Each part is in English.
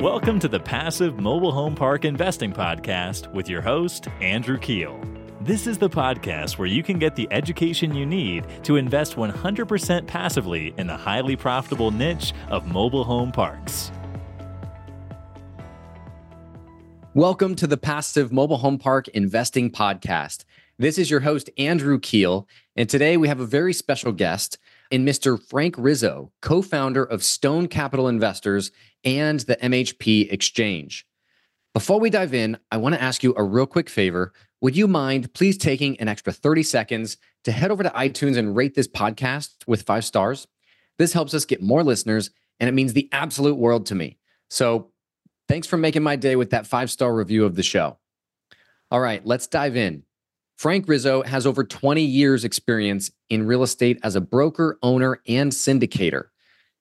Welcome to the Passive Mobile Home Park Investing Podcast with your host, Andrew Keel. This is the podcast where you can get the education you need to invest 100% passively in the highly profitable niche of mobile home parks. Welcome to the Passive Mobile Home Park Investing Podcast. This is your host, Andrew Keel, and today we have a very special guest in Mr. Frank Rizzo, co-founder of Stone Capital Investors and the MHP Exchange. Before we dive in, I want to ask you a real quick favor. Would you mind please taking an extra 30 seconds to head over to iTunes and rate this podcast with 5 stars? This helps us get more listeners, and it means the absolute world to me. So thanks for making my day with that 5-star review of the show. All right, let's dive in. Frank Rizzo has over 20 years experience in real estate as a broker, owner, and syndicator.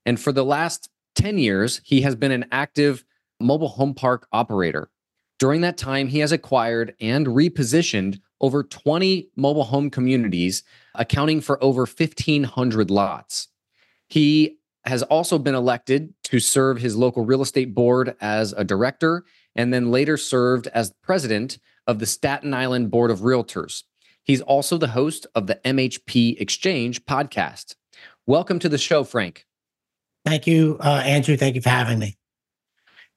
And for the last 10 years, he has been an active mobile home park operator. During that time, he has acquired and repositioned over 20 mobile home communities, accounting for over 1,500 lots. He has also been elected to serve his local real estate board as a director, and then later served as president of the Staten Island Board of Realtors. He's also the host of the MHP Exchange podcast. Welcome to the show, Frank. Thank you, Andrew. Thank you for having me.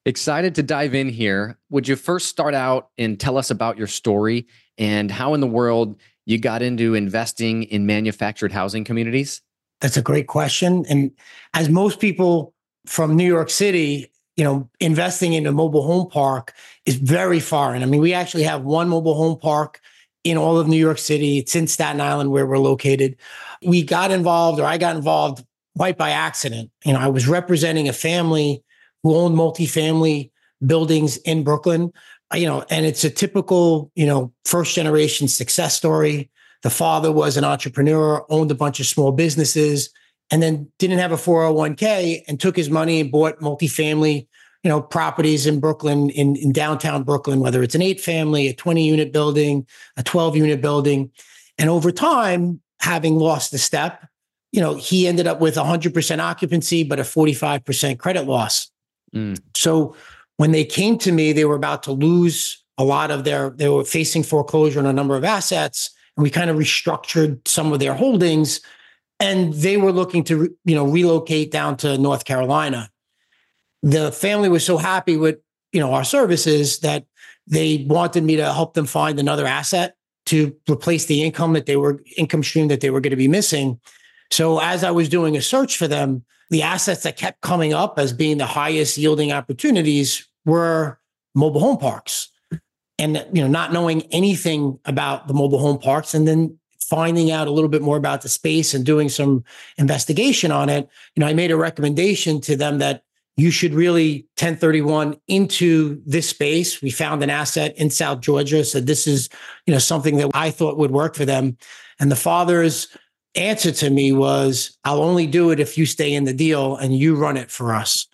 Excited to dive in here. Would you first start out and tell us about your story and how in the world you got into investing in manufactured housing communities? That's a great question. And as most people from New York City, you know, investing in a mobile home park is very foreign. I mean, we actually have one mobile home park in all of New York City. It's in Staten Island where we're located. We got involved, or I got involved quite by accident. You know, I was representing a family who owned multifamily buildings in Brooklyn, you know, and it's a typical, you know, first generation success story. The father was an entrepreneur, owned a bunch of small businesses, and then didn't have a 401k and took his money and bought multifamily, you know, properties in Brooklyn, in downtown Brooklyn, whether it's an 8-family, a 20-unit building, a 12-unit building. And over time, having lost the step, you know, he ended up with 100% occupancy, but a 45% credit loss. So when they came to me, they were about to lose a lot of they were facing foreclosure on a number of assets. And we kind of restructured some of their holdings, and they were looking to, you know, relocate down to North Carolina. The family was so happy with, you know, our services that they wanted me to help them find another asset to replace the income stream that they were going to be missing. So as I was doing a search for them, the assets that kept coming up as being the highest yielding opportunities were mobile home parks. And, you know, not knowing anything about the mobile home parks, and then finding out a little bit more about the space and doing some investigation on it, you know, I made a recommendation to them that you should really 1031 into this space. We found an asset in South Georgia. So this is, you know, something that I thought would work for them. And the father's answer to me was, I'll only do it if you stay in the deal and you run it for us.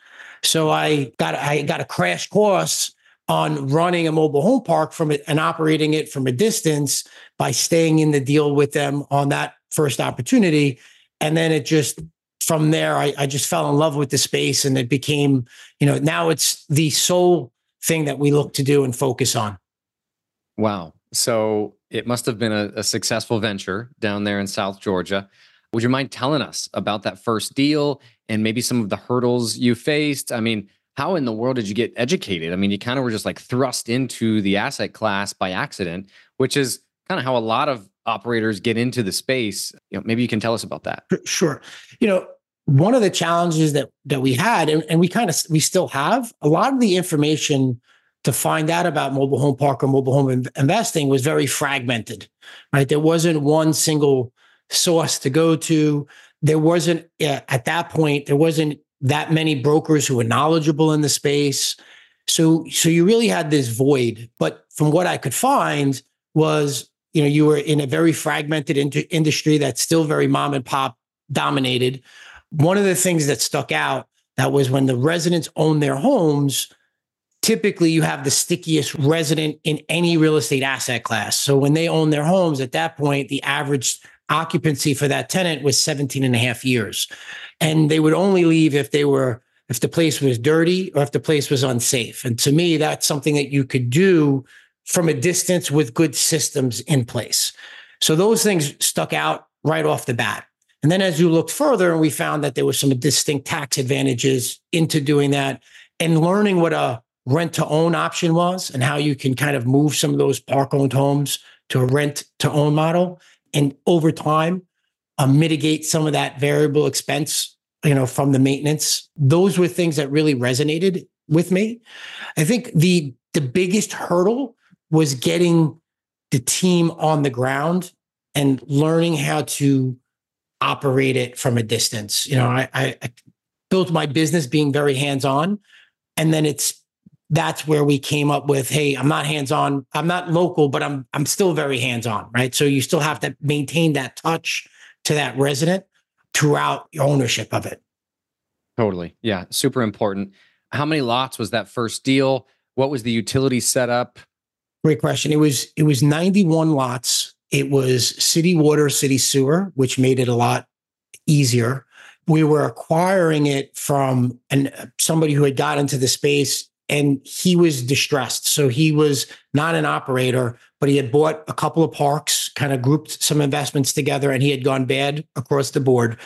So I got a crash course on running a mobile home park from it and operating it from a distance by staying in the deal with them on that first opportunity. And then it just, from there, I just fell in love with the space, and it became, you know, now it's the sole thing that we look to do and focus on. Wow. So it must have been a successful venture down there in South Georgia. Would you mind telling us about that first deal and maybe some of the hurdles you faced? I mean, how in the world did you get educated? I mean, you kind of were just like thrust into the asset class by accident, which is kind of how a lot of operators get into the space. You know, maybe you can tell us about that. Sure. You know, one of the challenges that we had, and we still have, a lot of the information to find out about mobile home park or mobile home investing was very fragmented, right? There wasn't one single source to go to. There wasn't, at that point, that many brokers who were knowledgeable in the space. So you really had this void. But from what I could find was, you know, you were in a very fragmented industry that's still very mom and pop dominated. One of the things that stuck out, that was when the residents own their homes, typically you have the stickiest resident in any real estate asset class. So when they own their homes, at that point, the average occupancy for that tenant was 17 and a half years. And they would only leave if they were if the place was dirty or if the place was unsafe. And to me, that's something that you could do from a distance with good systems in place. So those things stuck out right off the bat. And then as you looked further, we found that there were some distinct tax advantages into doing that and learning what a rent-to-own option was and how you can kind of move some of those park-owned homes to a rent-to-own model. And over time, mitigate some of that variable expense, from the maintenance. Those were things that really resonated with me. I think the biggest hurdle was getting the team on the ground and learning how to operate it from a distance. I built my business being very hands-on, and then that's where we came up with, hey, I'm not hands-on, I'm not local, but I'm still very hands-on, right? So you still have to maintain that touch to that resident throughout your ownership of it. Totally. Yeah. Super important. How many lots was that first deal? What was the utility setup? Great question. It was 91 lots. It was city water, city sewer, which made it a lot easier. We were acquiring it from somebody who had got into the space, and he was distressed. So he was not an operator, but he had bought a couple of parks, kind of grouped some investments together, and he had gone bad across the board.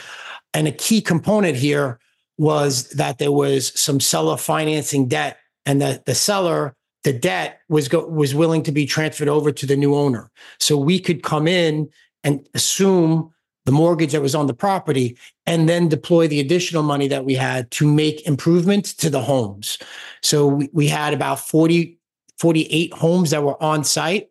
And a key component here was that there was some seller financing debt, and that the seller, the debt was willing to be transferred over to the new owner. So we could come in and assume the mortgage that was on the property and then deploy the additional money that we had to make improvements to the homes. So we had about 48 homes that were on site.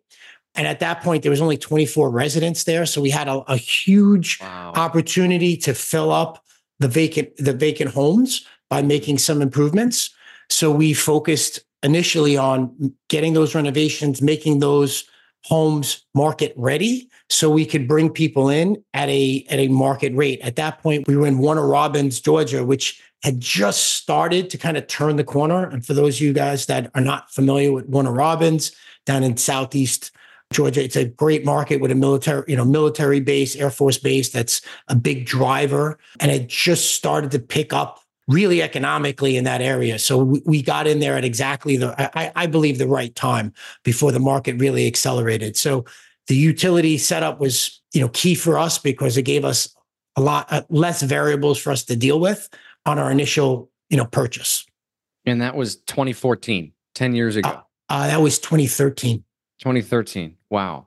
And at that point, there was only 24 residents there. So we had a huge opportunity to fill up the vacant homes by making some improvements. So we focused initially on getting those renovations, making those homes market ready, so we could bring people in at a market rate. At that point, we were in Warner Robins, Georgia, which had just started to kind of turn the corner. And for those of you guys that are not familiar with Warner Robins, down in Southeast Georgia, it's a great market with a military base, Air Force base. That's a big driver, and it just started to pick up really economically in that area. So we got in there at exactly I believe the right time before the market really accelerated. So the utility setup was, key for us because it gave us a lot less variables for us to deal with on our initial, purchase. And that was 2014, 10 years ago. That was 2013. 2013. Wow.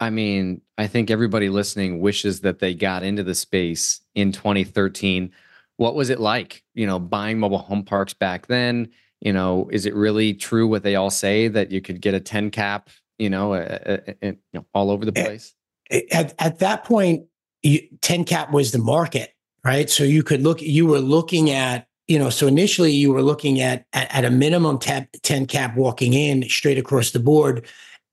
I mean, I think everybody listening wishes that they got into the space in 2013. What was it like, buying mobile home parks back then? Is it really true what they all say that you could get a 10 cap, all over the place? At that point, 10 cap was the market, right? So you were looking at a minimum 10 cap walking in straight across the board.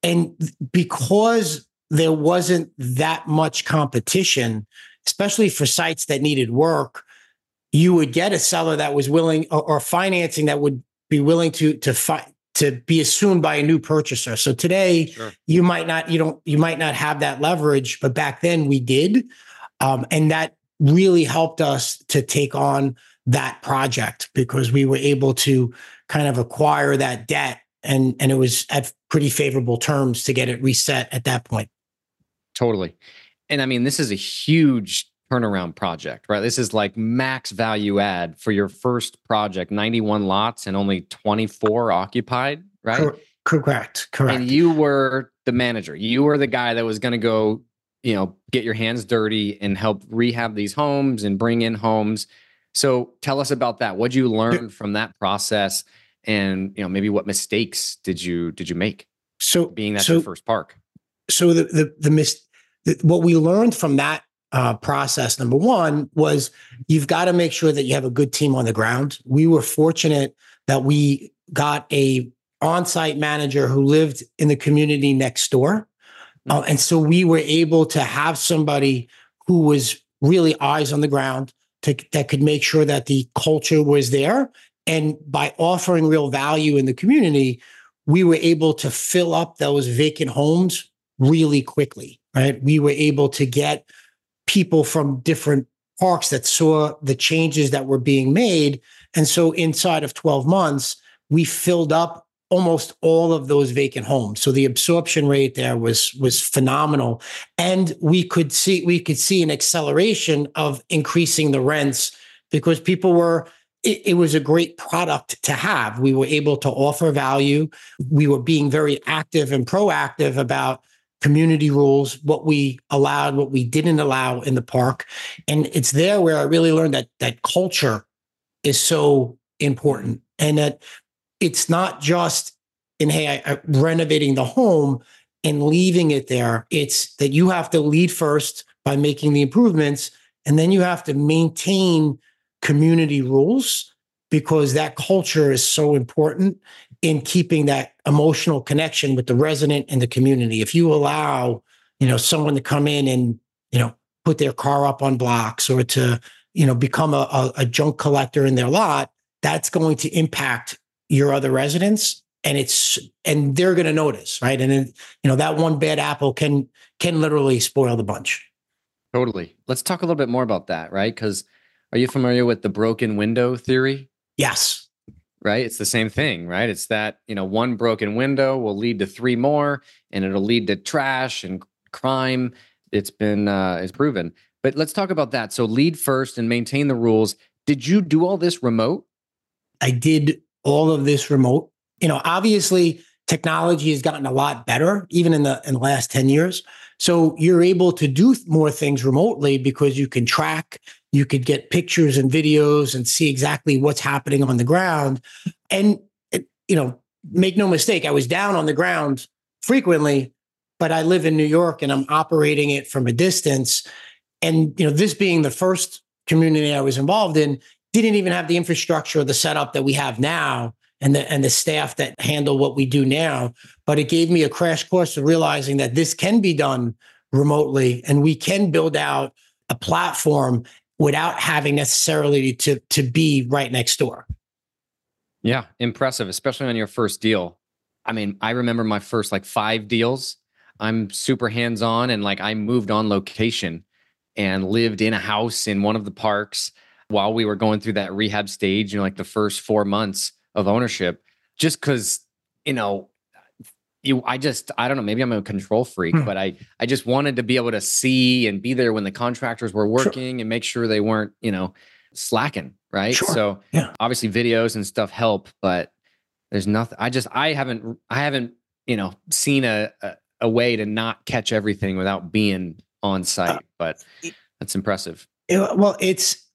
And because there wasn't that much competition, especially for sites that needed work, you would get a seller that was willing or financing that would be willing to be assumed by a new purchaser. So today, sure, you might not have that leverage, but back then we did. And that really helped us to take on that project because we were able to kind of acquire that debt, and it was at pretty favorable terms to get it reset at that point. Totally. And I mean, this is a huge turnaround project, right? This is like max value add for your first project, 91 lots and only 24 occupied, right? Correct. And you were the manager. You were the guy that was going to go, get your hands dirty and help rehab these homes and bring in homes. So tell us about that. What'd you learn from that process? And, maybe what mistakes did you make? So being that's your first park. So what we learned from that process, number one, was you've got to make sure that you have a good team on the ground. We were fortunate that we got a on-site manager who lived in the community next door. And so we were able to have somebody who was really eyes on the ground that could make sure that the culture was there. And by offering real value in the community, we were able to fill up those vacant homes really quickly, right? We were able to get people from different parks that saw the changes that were being made. And so inside of 12 months, we filled up almost all of those vacant homes. So the absorption rate there was phenomenal. And we could see an acceleration of increasing the rents because people were, it was a great product to have. We were able to offer value. We were being very active and proactive about community rules, what we allowed, what we didn't allow in the park. And it's there where I really learned that culture is so important, and that it's not just in, hey, I'm renovating the home and leaving it there. It's that you have to lead first by making the improvements, and then you have to maintain community rules, because that culture is so important in keeping that emotional connection with the resident and the community. If you allow, someone to come in and, put their car up on blocks, or to, become a junk collector in their lot, that's going to impact your other residents, and they're going to notice, right? And then, that one bad apple can literally spoil the bunch. Totally. Let's talk a little bit more about that, right? Because are you familiar with the broken window theory? Yes. Right? It's the same thing, right? It's that, one broken window will lead to three more, and it'll lead to trash and crime. It's been, it's proven. But let's talk about that. So lead first and maintain the rules. Did you do all this remote? I did all of this remote. Obviously technology has gotten a lot better, even in the last 10 years. So you're able to do more things remotely because you can track, you could get pictures and videos and see exactly what's happening on the ground. And, make no mistake, I was down on the ground frequently, but I live in New York and I'm operating it from a distance. And, this being the first community I was involved in, didn't even have the infrastructure or the setup that we have now, and the staff that handle what we do now. But it gave me a crash course of realizing that this can be done remotely, and we can build out a platform without having necessarily to be right next door. Yeah, impressive, especially on your first deal. I mean, I remember my first 5 deals. I'm super hands-on, and I moved on location and lived in a house in one of the parks while we were going through that rehab stage, the first 4 months of ownership, just because, I don't know, maybe I'm a control freak, but I just wanted to be able to see and be there when the contractors were working, sure, and make sure they weren't, slacking, right? Sure. So yeah, obviously videos and stuff help, but there's nothing, I haven't, seen a way to not catch everything without being on site, but that's impressive. Well,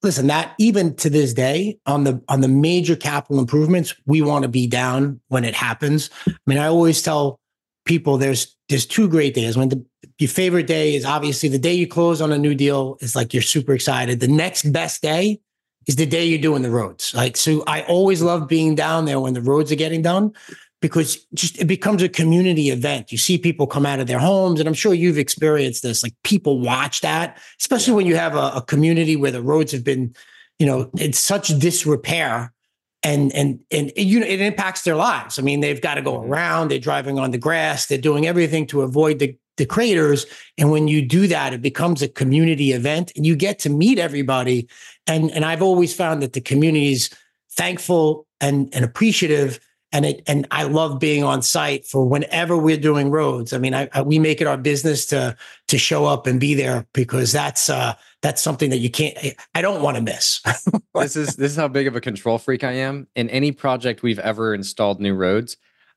listen, that even to this day on the major capital improvements, we want to be down when it happens. I mean, I always tell people there's 2 great days. When your favorite day is obviously the day you close on a new deal, is you're super excited. The next best day is the day you're doing the roads. So I always love being down there when the roads are getting done, because it becomes a community event. You see people come out of their homes, and I'm sure you've experienced this. People watch that, especially when you have a community where the roads have been, in such disrepair, and it impacts their lives. I mean, they've got to go around, they're driving on the grass, they're doing everything to avoid the craters. And when you do that, it becomes a community event, and you get to meet everybody. And I've always found that the community's thankful and appreciative. And I love being on site for whenever we're doing roads. I mean, we make it our business to show up and be there, because that's something that you can't. I don't want to miss. This is how big of a control freak I am. In any project we've ever installed new roads,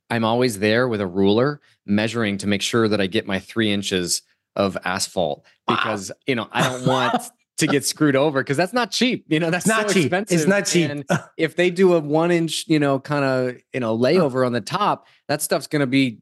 I'm always there with a ruler measuring to make sure that I get my 3 inches of asphalt, because I don't want to get screwed over, because that's not cheap. That's not so cheap. Expensive. It's not cheap. And if they do a 1-inch, layover on the top, that stuff's going to be,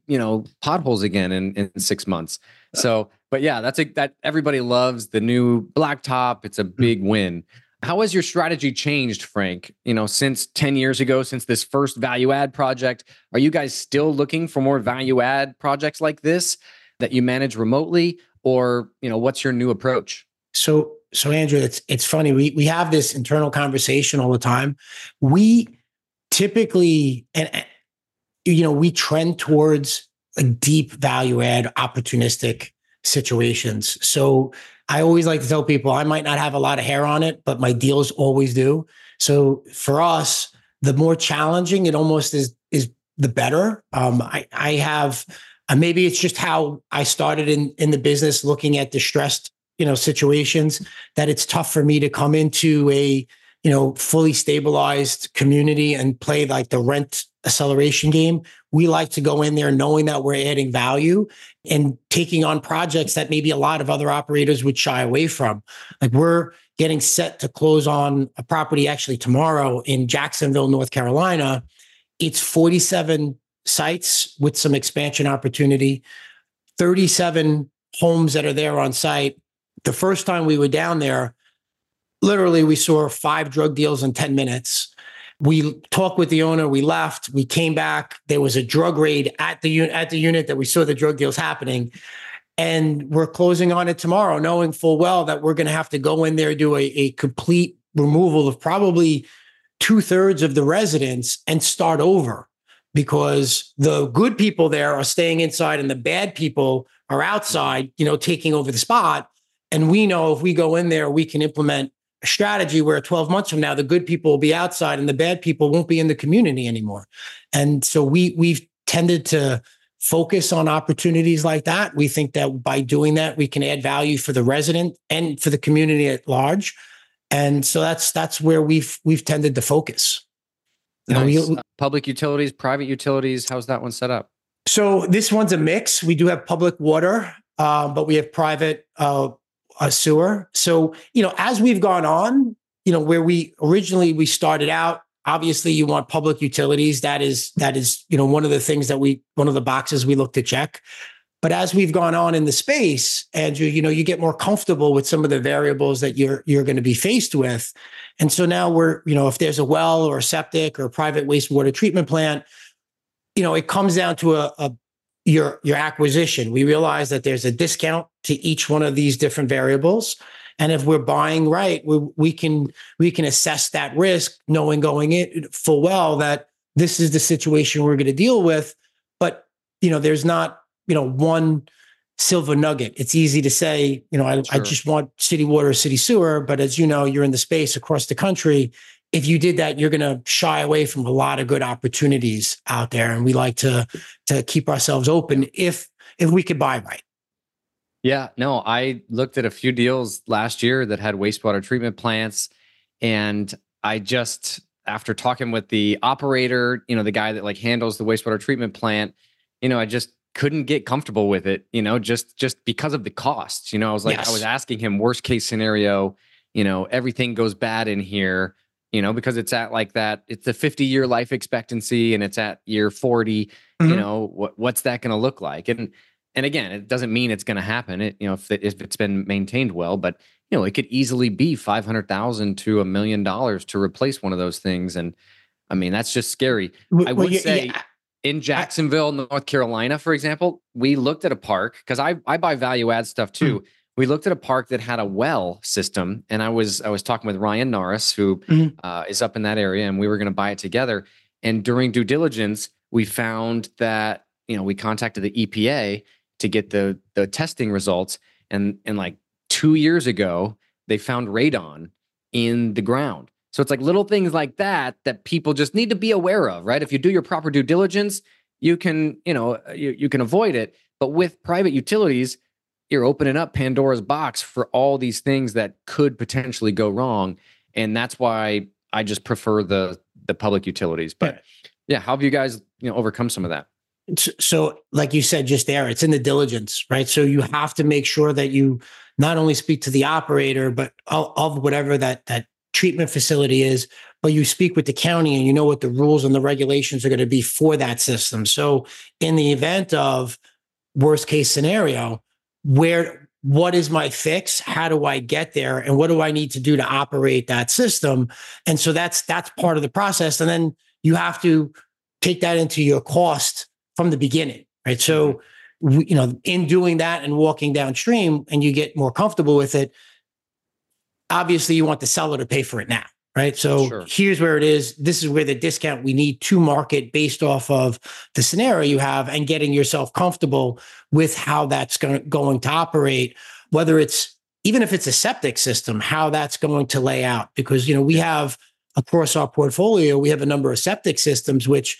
potholes again in 6 months. So, but yeah, that everybody loves the new blacktop. It's a big win. How has your strategy changed, Frank? Since 10 years ago, since this first value add project, are you guys still looking for more value add projects like this that you manage remotely, or, what's your new approach? So Andrew, it's funny. We have this internal conversation all the time. We typically, we trend towards deep value add opportunistic situations. So I always like to tell people I might not have a lot of hair on it, but my deals always do. So for us, the more challenging it almost is the better. I have, maybe it's just how I started in the business, looking at distressed, situations, that it's tough for me to come into a, fully stabilized community and play like the rent acceleration game. We like to go in there knowing that we're adding value and taking on projects that maybe a lot of other operators would shy away from. Like we're getting set to close on a property actually tomorrow in Jacksonville, North Carolina. It's 47 sites with some expansion opportunity, 37 homes that are there on site. The first time we were down there, literally we saw 5 drug deals in 10 minutes. We talked with the owner, we left, we came back. There was a drug raid at the unit that we saw the drug deals happening. And we're closing on it tomorrow, knowing full well that we're going to have to go in there, do a complete removal of probably 2/3 of the residents and start over, because the good people there are staying inside and the bad people are outside, taking over the spot. And we know if we go in there, we can implement a strategy where 12 months from now, the good people will be outside and the bad people won't be in the community anymore. And so we've tended to focus on opportunities like that. We think that by doing that, we can add value for the resident and for the community at large. And so that's where we've tended to focus. Nice. Public utilities, private utilities. How's that one set up? So this one's a mix. We do have public water, but we have private sewer. So, as we've gone on, where we originally started out, obviously you want public utilities. That is, one of the things that one of the boxes we look to check. But as we've gone on in the space, Andrew, you get more comfortable with some of the variables that you're going to be faced with. And so now we're, if there's a well or a septic or a private wastewater treatment plant, it comes down to your acquisition. We realize that there's a discount to each one of these different variables, and if we're buying right, we can assess that risk, knowing going in full well that this is the situation we're going to deal with. But there's not one silver nugget. It's easy to say I just want city water, city sewer, but as you're in the space across the country. If you did that, you're going to shy away from a lot of good opportunities out there. And we like to keep ourselves open if we could buy right. Yeah, no, I looked at a few deals last year that had wastewater treatment plants. And I just, after talking with the operator, the guy that handles the wastewater treatment plant, I just couldn't get comfortable with it, just because of the cost. I was like, yes. I was asking him worst case scenario, everything goes bad in here. Because it's at it's a 50-year life expectancy and it's at year 40, mm-hmm. What's that going to look like? And again, it doesn't mean it's going to happen. If it's been maintained well, but it could easily be $500,000 to $1 million to replace one of those things. And I mean, that's just scary. I would say in Jacksonville, North Carolina, for example, we looked at a park because I buy value add stuff too. Mm-hmm. We looked at a park that had a well system, and I was talking with Ryan Norris, who mm-hmm. Is up in that area, and we were going to buy it together. And during due diligence, we found that we contacted the EPA to get the testing results, and 2 years ago they found radon in the ground. So it's little things like that people just need to be aware of, right? If you do your proper due diligence, you can you can avoid it. But with private utilities, you're opening up Pandora's box for all these things that could potentially go wrong. And that's why I just prefer the public utilities. But yeah, how have you guys, overcome some of that? So like you said, just there, it's in the diligence, right? So you have to make sure that you not only speak to the operator, but of whatever that treatment facility is, but you speak with the county and what the rules and the regulations are going to be for that system. So in the event of worst case scenario, what is my fix? How do I get there? And what do I need to do to operate that system? And so that's part of the process. And then you have to take that into your cost from the beginning, right? So, in doing that and walking downstream and you get more comfortable with it, obviously you want the seller to pay for it now, right? So sure. Here's where it is. This is where the discount we need to market based off of the scenario you have and getting yourself comfortable with how that's going to operate, whether it's even if it's a septic system, how that's going to lay out. Because, you know, we have across our portfolio, we have a number of septic systems, which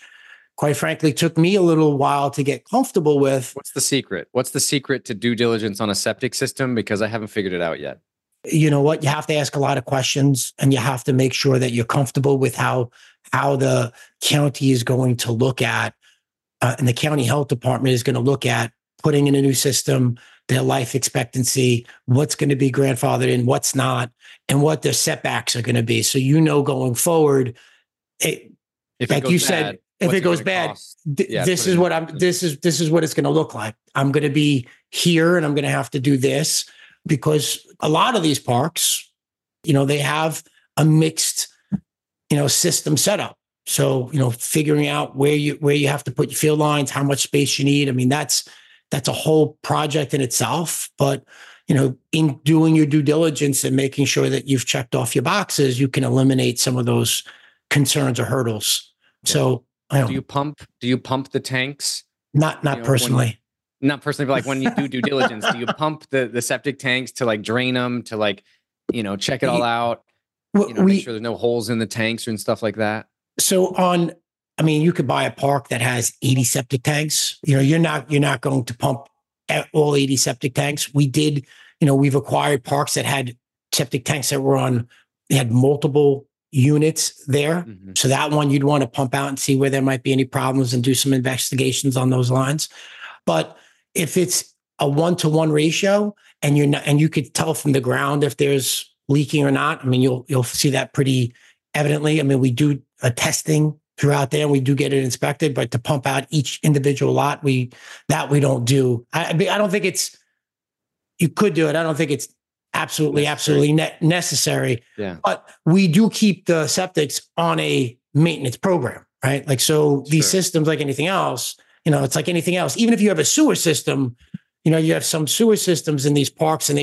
quite frankly took me a little while to get comfortable with. What's the secret? What's the secret to due diligence on a septic system? Because I haven't figured it out yet. You know what? You have to ask a lot of questions, and you have to make sure that you're comfortable with how the county is going to look at, and the county health department is going to look at putting in a new system, their life expectancy, what's going to be grandfathered in, what's not, and what their setbacks are going to be. So, you know, going forward, if it goes bad, this is what it's going to look like. I'm going to be here and I'm going to have to do this, because a lot of these parks, you know, they have a mixed, you know, system setup. So, you know, figuring out where you have to put your field lines, how much space you need. I mean, that's a whole project in itself. But, you know, in doing your due diligence and making sure that you've checked off your boxes, you can eliminate some of those concerns or hurdles. Yeah. So, do you pump the tanks? Not personally. Not personally, but like when you do due diligence, do you pump the septic tanks to like drain them, to like, you know, check it all out, you know, make sure there's no holes in the tanks and stuff like that? So you could buy a park that has 80 septic tanks. You know, you're not going to pump all 80 septic tanks. We did, you know, we've acquired parks that had septic tanks that were on, they had multiple units there. Mm-hmm. So that one you'd want to pump out and see where there might be any problems and do some investigations on those lines. But if it's a 1-to-1 ratio and you're not, and you could tell from the ground if there's leaking or not, I mean, you'll see that pretty evidently. I mean, we do a testing throughout there and we do get it inspected, but to pump out each individual lot, we don't do. I don't think it's, you could do it. I don't think it's absolutely necessary, yeah. But we do keep the septics on a maintenance program, right? Like, so these systems, like anything else, you know, it's like anything else. Even if you have a sewer system, you know, you have some sewer systems in these parks and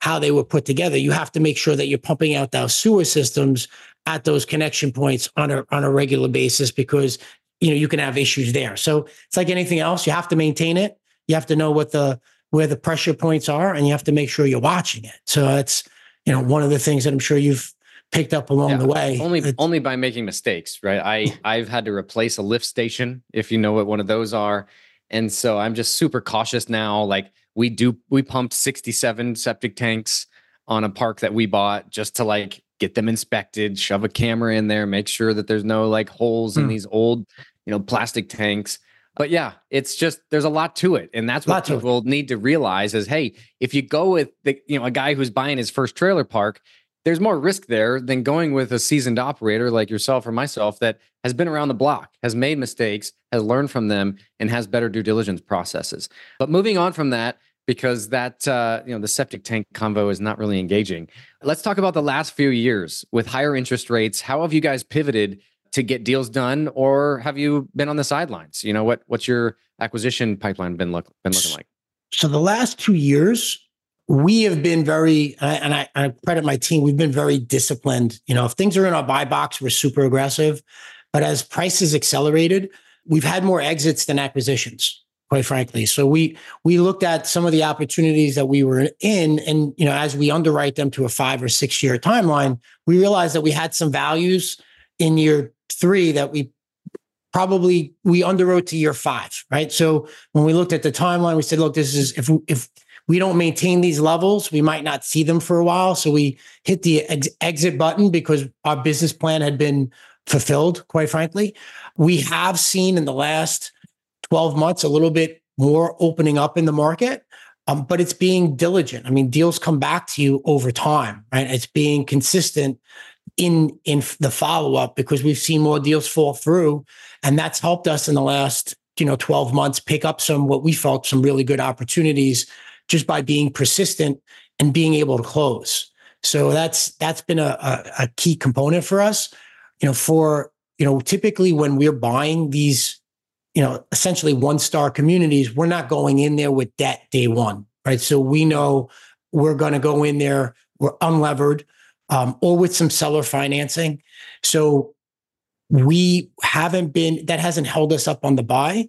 how they were put together. You have to make sure that you're pumping out those sewer systems at those connection points on a regular basis, because, you know, you can have issues there. So it's like anything else. You have to maintain it. You have to know where the pressure points are, and you have to make sure you're watching it. So that's, you know, one of the things that I'm sure you've picked up along the way. Only by making mistakes, right? I've had to replace a lift station, if you know what one of those are. And so I'm just super cautious now. Like we pumped 67 septic tanks on a park that we bought just to like get them inspected, shove a camera in there, make sure that there's no like holes in these old, you know, plastic tanks. But yeah, it's just, there's a lot to it. And that's what people need to realize is, hey, if you go with the, you know, a guy who's buying his first trailer park, there's more risk there than going with a seasoned operator like yourself or myself that has been around the block, has made mistakes, has learned from them, and has better due diligence processes. But moving on from that, because that, you know, the septic tank convo is not really engaging. Let's talk about the last few years with higher interest rates. How have you guys pivoted to get deals done, or have you been on the sidelines? You know, what's your acquisition pipeline been looking like? So the last 2 years, we have been very, and I credit my team, we've been very disciplined. You know, if things are in our buy box, we're super aggressive. But as prices accelerated, we've had more exits than acquisitions, quite frankly. So we looked at some of the opportunities that we were in, and, you know, as we underwrite them to a 5 or 6 year timeline, we realized that we had some values in year 3 that we underwrote to year 5, right? So when we looked at the timeline, we said, look, this is, if we don't maintain these levels, we might not see them for a while. So we hit the exit button because our business plan had been fulfilled, quite frankly. We have seen in the last 12 months a little bit more opening up in the market, but it's being diligent. I mean, deals come back to you over time, right? It's being consistent in the follow-up, because we've seen more deals fall through, and that's helped us in the last, you know, 12 months pick up what we felt some really good opportunities, just by being persistent and being able to close. So that's been a key component for us. You know, typically when we're buying these, you know, essentially 1-star communities, we're not going in there with debt day one, right? So we know we're going to go in there, we're unlevered, or with some seller financing. So that hasn't held us up on the buy.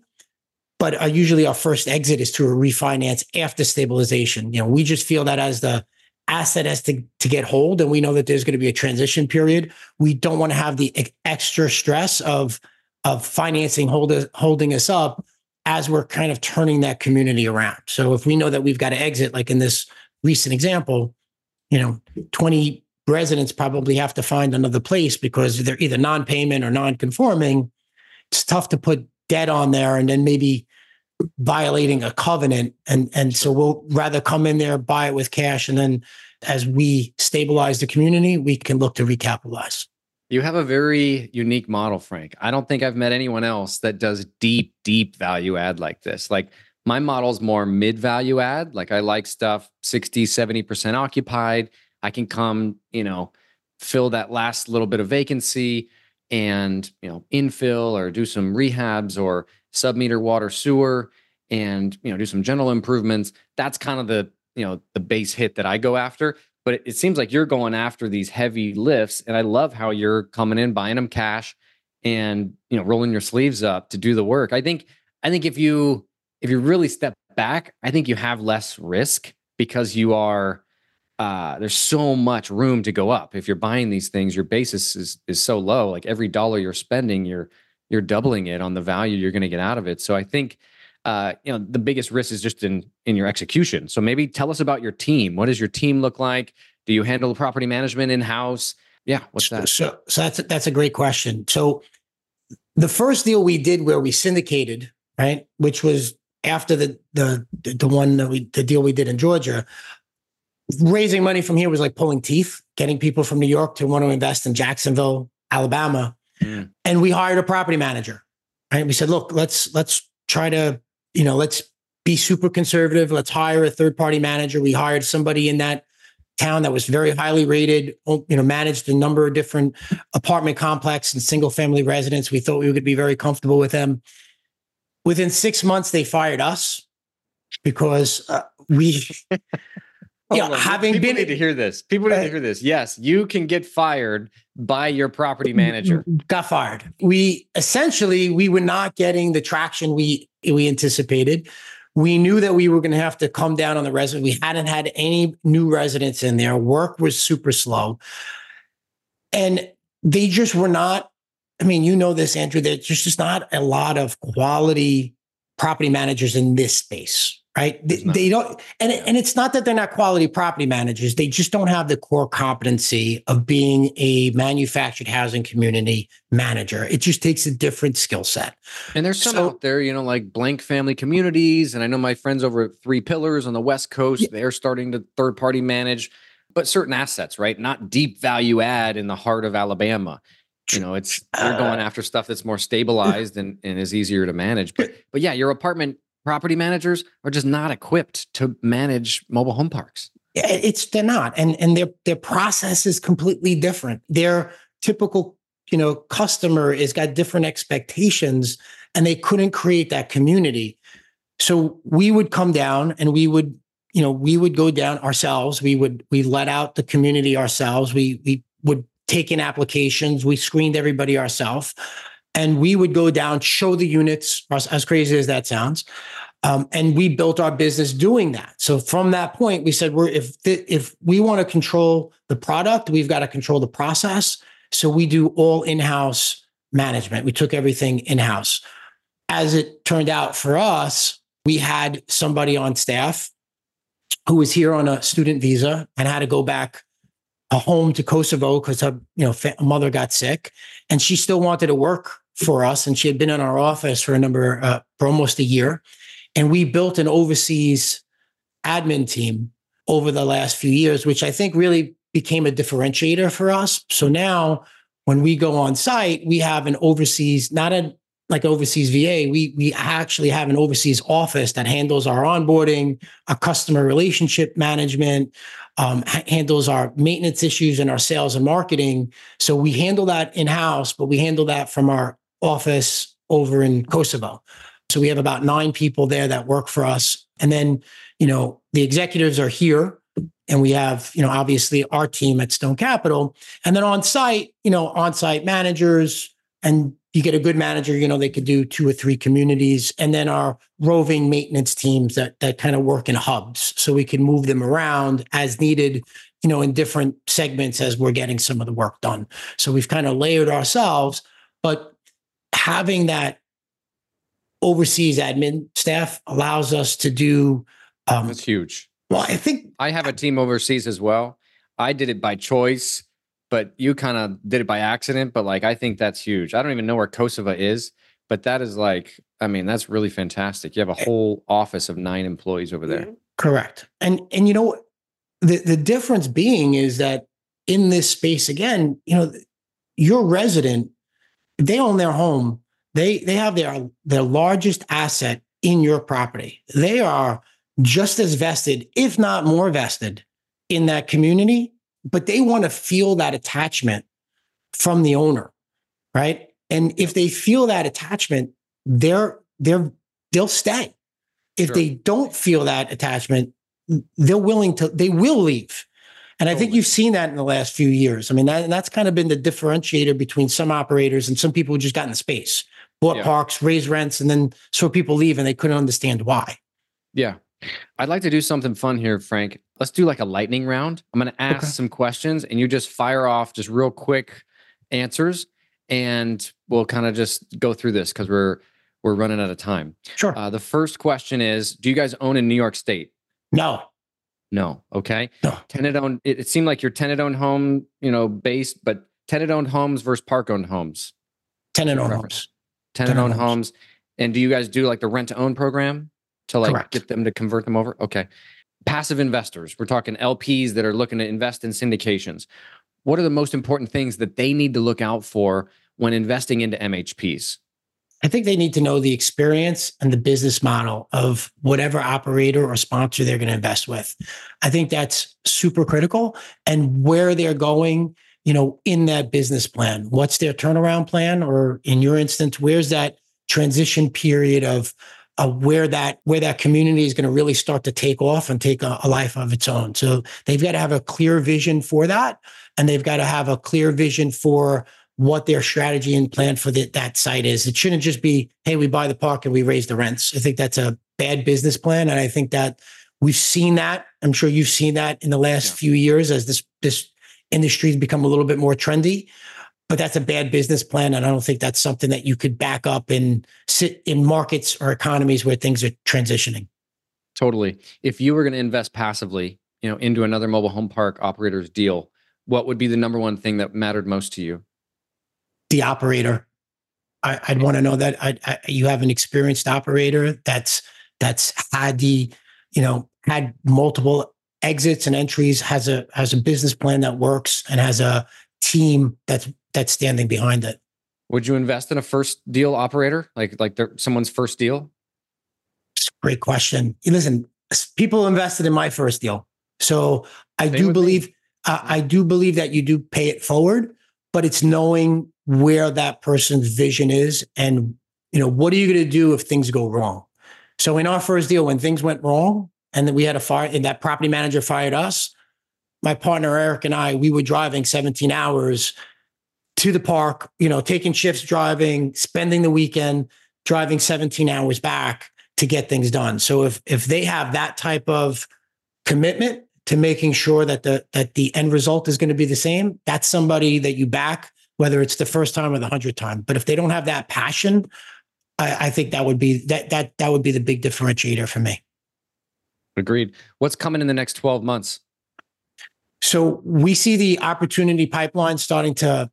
But usually our first exit is to a refinance after stabilization. You know, we just feel that as the asset has to get hold, and we know that there's going to be a transition period. We don't want to have the extra stress of financing holding us up as we're kind of turning that community around. So if we know that we've got to exit, like in this recent example, 20 residents probably have to find another place because they're either non-payment or non-conforming. It's tough to put debt on there and then maybe violating a covenant. And so we'll rather come in there, buy it with cash. And then as we stabilize the community, we can look to recapitalize. You have a very unique model, Frank. I don't think I've met anyone else that does deep, deep value add like this. Like my model's more mid value add. Like I like stuff 60, 70% occupied. I can come, fill that last little bit of vacancy and, infill or do some rehabs or submeter water sewer and, do some general improvements. That's kind of the, the base hit that I go after. But it seems like you're going after these heavy lifts. And I love how you're coming in, buying them cash and, rolling your sleeves up to do the work. I think if you really step back, I think you have less risk because you are, there's so much room to go up. If you're buying these things, your basis is so low. Like every dollar you're spending, you're doubling it on the value you're going to get out of it. So I think, the biggest risk is just in your execution. So maybe tell us about your team. What does your team look like? Do you handle property management in-house? Yeah. What's that? So that's a great question. So the first deal we did where we syndicated, right, which was after the one that the deal we did in Georgia, raising money from here was like pulling teeth, getting people from New York to want to invest in Jacksonville, Alabama. Yeah. And we hired a property manager, right? We said, look, let's try to, let's be super conservative. Let's hire a third-party manager. We hired somebody in that town that was very highly rated, managed a number of different apartment complexes and single-family residents. We thought we would be very comfortable with them. Within 6 months, they fired us because we... People need to hear this. People need to hear this. Yes, you can get fired by your property manager. Got fired. We were not getting the traction we anticipated. We knew that we were going to have to come down on the resident. We hadn't had any new residents in there. Work was super slow. And they just were not, this, Andrew, there's just not a lot of quality property managers in this space. Right. They don't. And it's not that they're not quality property managers. They just don't have the core competency of being a manufactured housing community manager. It just takes a different skill set. And there's some out there, like blank family communities. And I know my friends over at Three Pillars on the West Coast, they're starting to third party manage, but certain assets, right? Not deep value add in the heart of Alabama. They're going after stuff that's more stabilized and is easier to manage. But yeah, your apartment property managers are just not equipped to manage mobile home parks. They're not. And their process is completely different. Their typical, customer has got different expectations and they couldn't create that community. So we would come down and we would go down ourselves. We let out the community ourselves. We would take in applications. We screened everybody ourselves. And we would go down, show the units, as crazy as that sounds. And we built our business doing that. So from that point, we said, if we want to control the product, we've got to control the process. So we do all in-house management. We took everything in-house. As it turned out for us, we had somebody on staff who was here on a student visa and had to go back home to Kosovo because her mother got sick, and she still wanted to work for us, and she had been in our office for almost a year, and we built an overseas admin team over the last few years, which I think really became a differentiator for us. So now when we go on site, we have an overseas, not a like overseas VA, we actually have an overseas office that handles our onboarding, our customer relationship management, handles our maintenance issues and our sales and marketing. So we handle that in-house, but we handle that from our office over in Kosovo. So we have about 9 people there that work for us. And then, the executives are here. And we have, obviously our team at Stone Capital. And then on site managers and you get a good manager, you know, they could do 2 or 3 communities, and then our roving maintenance teams that kind of work in hubs. So we can move them around as needed, you know, in different segments as we're getting some of the work done. So we've kind of layered ourselves, but having that overseas admin staff allows us to do. That's huge. Well, I think I have a team overseas as well. I did it by choice, but you kind of did it by accident. But like, I think that's huge. I don't even know where Kosovo is, but that is like, I mean, that's really fantastic. You have a whole office of 9 employees over there. Correct. And you know, the difference being is that in this space, again, you know, your resident, they own their home. They have their largest asset in your property. They are just as vested, if not more vested, in that community, but they want to feel that attachment from the owner, right? And if they feel that attachment, they'll stay. If Sure. they don't feel that attachment, they will leave. And I think you've seen that in the last few years. I mean, that's kind of been the differentiator between some operators and some people who just got in the space, bought yeah. parks, raised rents, and then so people leave and they couldn't understand why. Yeah. I'd like to do something fun here, Frank. Let's do like a lightning round. I'm going to ask some questions and you just fire off just real quick answers, and we'll kind of just go through this because we're running out of time. Sure. The first question is, do you guys own in New York State? No. No. Okay. No. Tenant-owned, it seemed like your tenant-owned home, you know, based, but tenant-owned homes versus park-owned homes. Tenant-owned homes. Tenant-owned homes. And do you guys do like the rent-to-own program? To like Correct. Get them to convert them over? Okay. Passive investors. We're talking LPs that are looking to invest in syndications. What are the most important things that they need to look out for when investing into MHPs? I think they need to know the experience and the business model of whatever operator or sponsor they're going to invest with. I think that's super critical, and where they're going, you know, in that business plan. What's their turnaround plan? Or in your instance, where's that transition period of where that community is going to really start to take off and take a life of its own. So they've got to have a clear vision for that. And they've got to have a clear vision for what their strategy and plan for that site is. It shouldn't just be, hey, we buy the park and we raise the rents. I think that's a bad business plan. And I think that we've seen that. I'm sure you've seen that in the last few years as this industry has become a little bit more trendy. But that's a bad business plan, and I don't think that's something that you could back up and sit in markets or economies where things are transitioning. Totally. If you were going to invest passively, you know, into another mobile home park operator's deal, what would be the number one thing that mattered most to you? The operator. I'd want to know that you have an experienced operator that's had the, you know, had multiple exits and entries, has a business plan that works, and has a team that's standing behind it. Would you invest in a first deal operator? Like someone's first deal? Great question. Listen, people invested in my first deal. So I do believe that you do pay it forward, but it's knowing where that person's vision is and, you know, what are you going to do if things go wrong? So in our first deal, when things went wrong and then we had a fire and that property manager fired us, my partner, Eric, and I, we were driving 17 hours to the park, you know, taking shifts, driving, spending the weekend, driving 17 hours back to get things done. So if they have that type of commitment to making sure that the end result is going to be the same, that's somebody that you back, whether it's the first time or the 100th time. But if they don't have that passion, I think that would be that would be the big differentiator for me. Agreed. What's coming in the next 12 months? So we see the opportunity pipeline starting to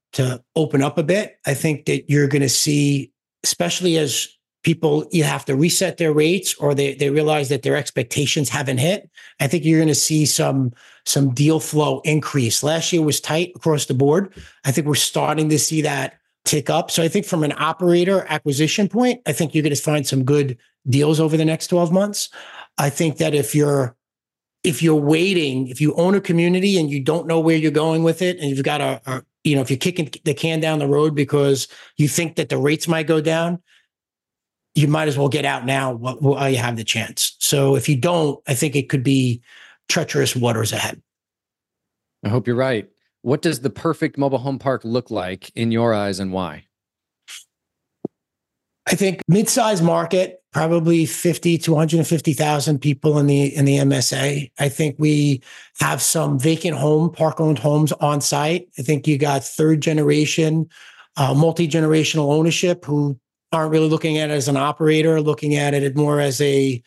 open up a bit. I think that you're going to see, especially as people either have to reset their rates or they realize that their expectations haven't hit, I think you're going to see some deal flow increase. Last year was tight across the board. I think we're starting to see that tick up. So I think from an operator acquisition point, I think you're going to find some good deals over the next 12 months. I think that if you're waiting, if you own a community and you don't know where you're going with it, and you've got you know, if you're kicking the can down the road because you think that the rates might go down, you might as well get out now while you have the chance. So if you don't, I think it could be treacherous waters ahead. I hope you're right. What does the perfect mobile home park look like in your eyes, and why? I think mid-sized market, probably 50 to 150,000 people in the MSA. I think we have some vacant home, park-owned homes on site. I think you got third generation, multi-generational ownership who aren't really looking at it as an operator, looking at it more as a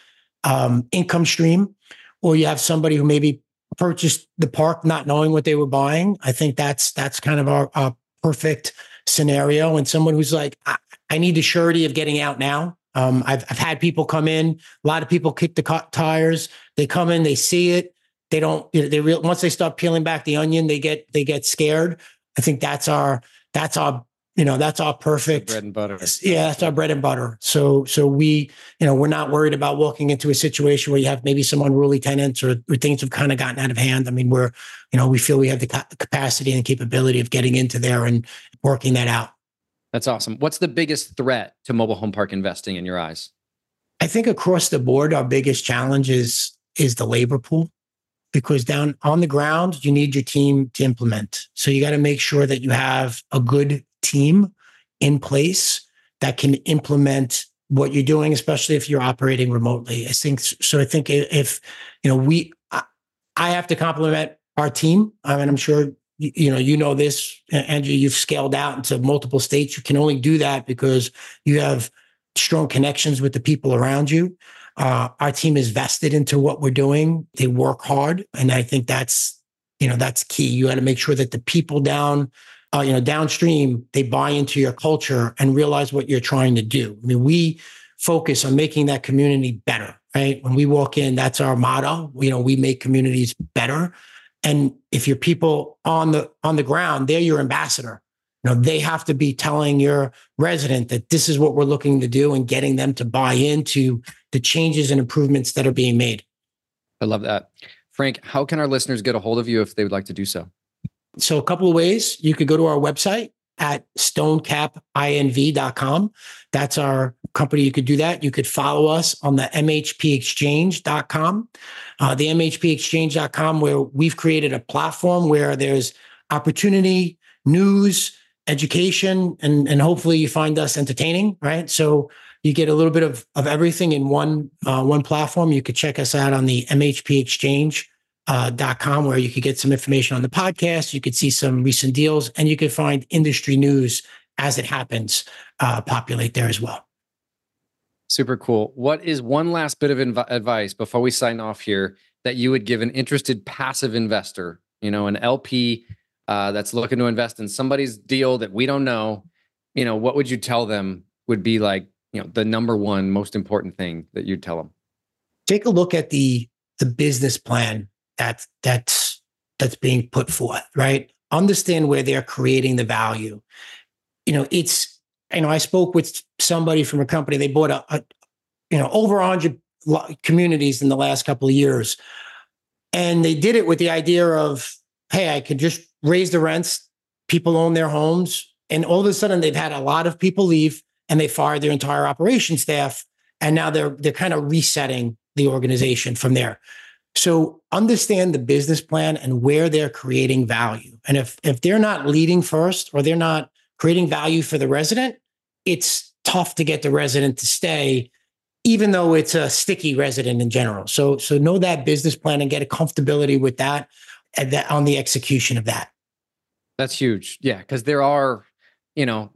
income stream. Or you have somebody who maybe purchased the park not knowing what they were buying. I think that's kind of our perfect scenario. And someone who's like, I need the surety of getting out now. I've had people come in. A lot of people kick the tires. They come in, they see it. They don't. Once they start peeling back the onion, they get scared. I think that's our perfect bread and butter. Yeah, that's our bread and butter. So we, we're not worried about walking into a situation where you have maybe some unruly tenants or things have kind of gotten out of hand. I mean, we're, we feel we have the capacity and capability of getting into there and working that out. That's awesome. What's the biggest threat to mobile home park investing in your eyes? I think across the board, our biggest challenge is the labor pool, because down on the ground, you need your team to implement. So you got to make sure that you have a good team in place that can implement what you're doing, especially if you're operating remotely. I think if, I have to compliment our team. I mean, I'm sure, you know this, Andrew, you've scaled out into multiple states. You can only do that because you have strong connections with the people around you. Our team is vested into what we're doing. They work hard. And I think that's key. You got to make sure that the people downstream, they buy into your culture and realize what you're trying to do. I mean, we focus on making that community better, right? When we walk in, that's our motto. We make communities better. And if your people on the ground, they're your ambassador. They have to be telling your resident that this is what we're looking to do and getting them to buy into the changes and improvements that are being made. I love that. Frank, how can our listeners get a hold of you if they would like to do so? So a couple of ways. You could go to our website at stonecapinv.com. That's our company. You could do that. You could follow us on the MHPExchange.com. The MHPExchange.com, where we've created a platform where there's opportunity, news, education, and hopefully you find us entertaining, right? So you get a little bit of everything in one platform. You could check us out on the MHP Exchange. .com, where you could get some information on the podcast, you could see some recent deals, and you could find industry news as it happens, populate there as well. Super cool. What is one last bit of advice before we sign off here that you would give an interested passive investor, an LP that's looking to invest in somebody's deal that we don't know, what would you tell them would be like, the number one most important thing that you'd tell them? Take a look at the business plan that's being put forth, right? Understand where they're creating the value. I spoke with somebody from a company, they bought over 100 communities in the last couple of years. And they did it with the idea of, hey, I could just raise the rents, people own their homes. And all of a sudden they've had a lot of people leave and they fired their entire operations staff. And now they're kind of resetting the organization from there. So understand the business plan and where they're creating value. And if they're not leading first or they're not creating value for the resident, it's tough to get the resident to stay, even though it's a sticky resident in general. So know that business plan and get a comfortability with that and that on the execution of that. That's huge. Yeah, because there are,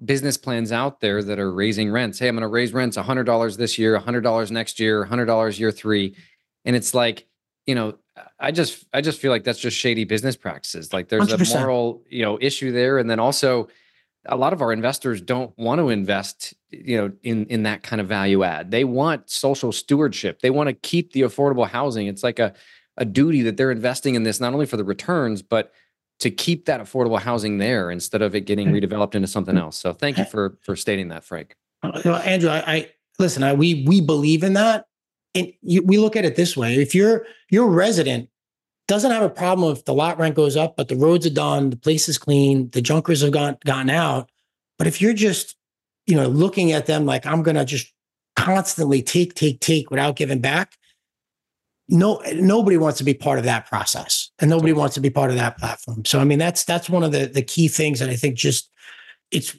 business plans out there that are raising rents. Hey, I'm going to raise rents $100 this year, $100 next year, $100 year three. And it's like, I just feel like that's just shady business practices. Like there's 100%. A moral, issue there. And then also a lot of our investors don't want to invest, in that kind of value add. They want social stewardship. They want to keep the affordable housing. It's like a duty that they're investing in this, not only for the returns, but to keep that affordable housing there instead of it getting redeveloped into something else. So thank you for stating that, Frank. Andrew, we believe in that. And we look at it this way. If your resident doesn't have a problem if the lot rent goes up, but the roads are done, the place is clean, the junkers have gotten out. But if you're just, looking at them like, I'm going to just constantly take without giving back, nobody wants to be part of that process. And nobody wants to be part of that platform. So, I mean, that's one of the key things that I think just it's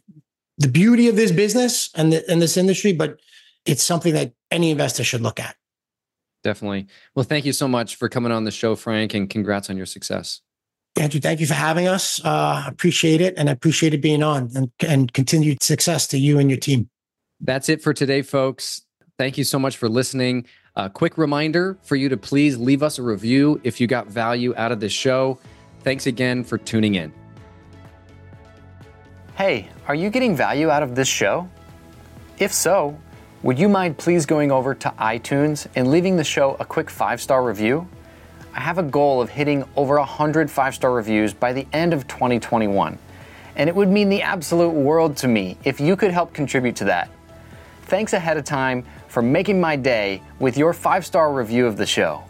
the beauty of this business and this industry, but it's something that any investor should look at. Definitely. Well, thank you so much for coming on the show, Frank, and congrats on your success. Andrew, thank you for having us. Appreciate it. And I appreciate it being on, and continued success to you and your team. That's it for today, folks. Thank you so much for listening. A quick reminder for you to please leave us a review if you got value out of this show. Thanks again for tuning in. Hey, are you getting value out of this show? If so, would you mind please going over to iTunes and leaving the show a quick 5-star review? I have a goal of hitting over 100 5-star reviews by the end of 2021, and it would mean the absolute world to me if you could help contribute to that. Thanks ahead of time for making my day with your 5-star review of the show.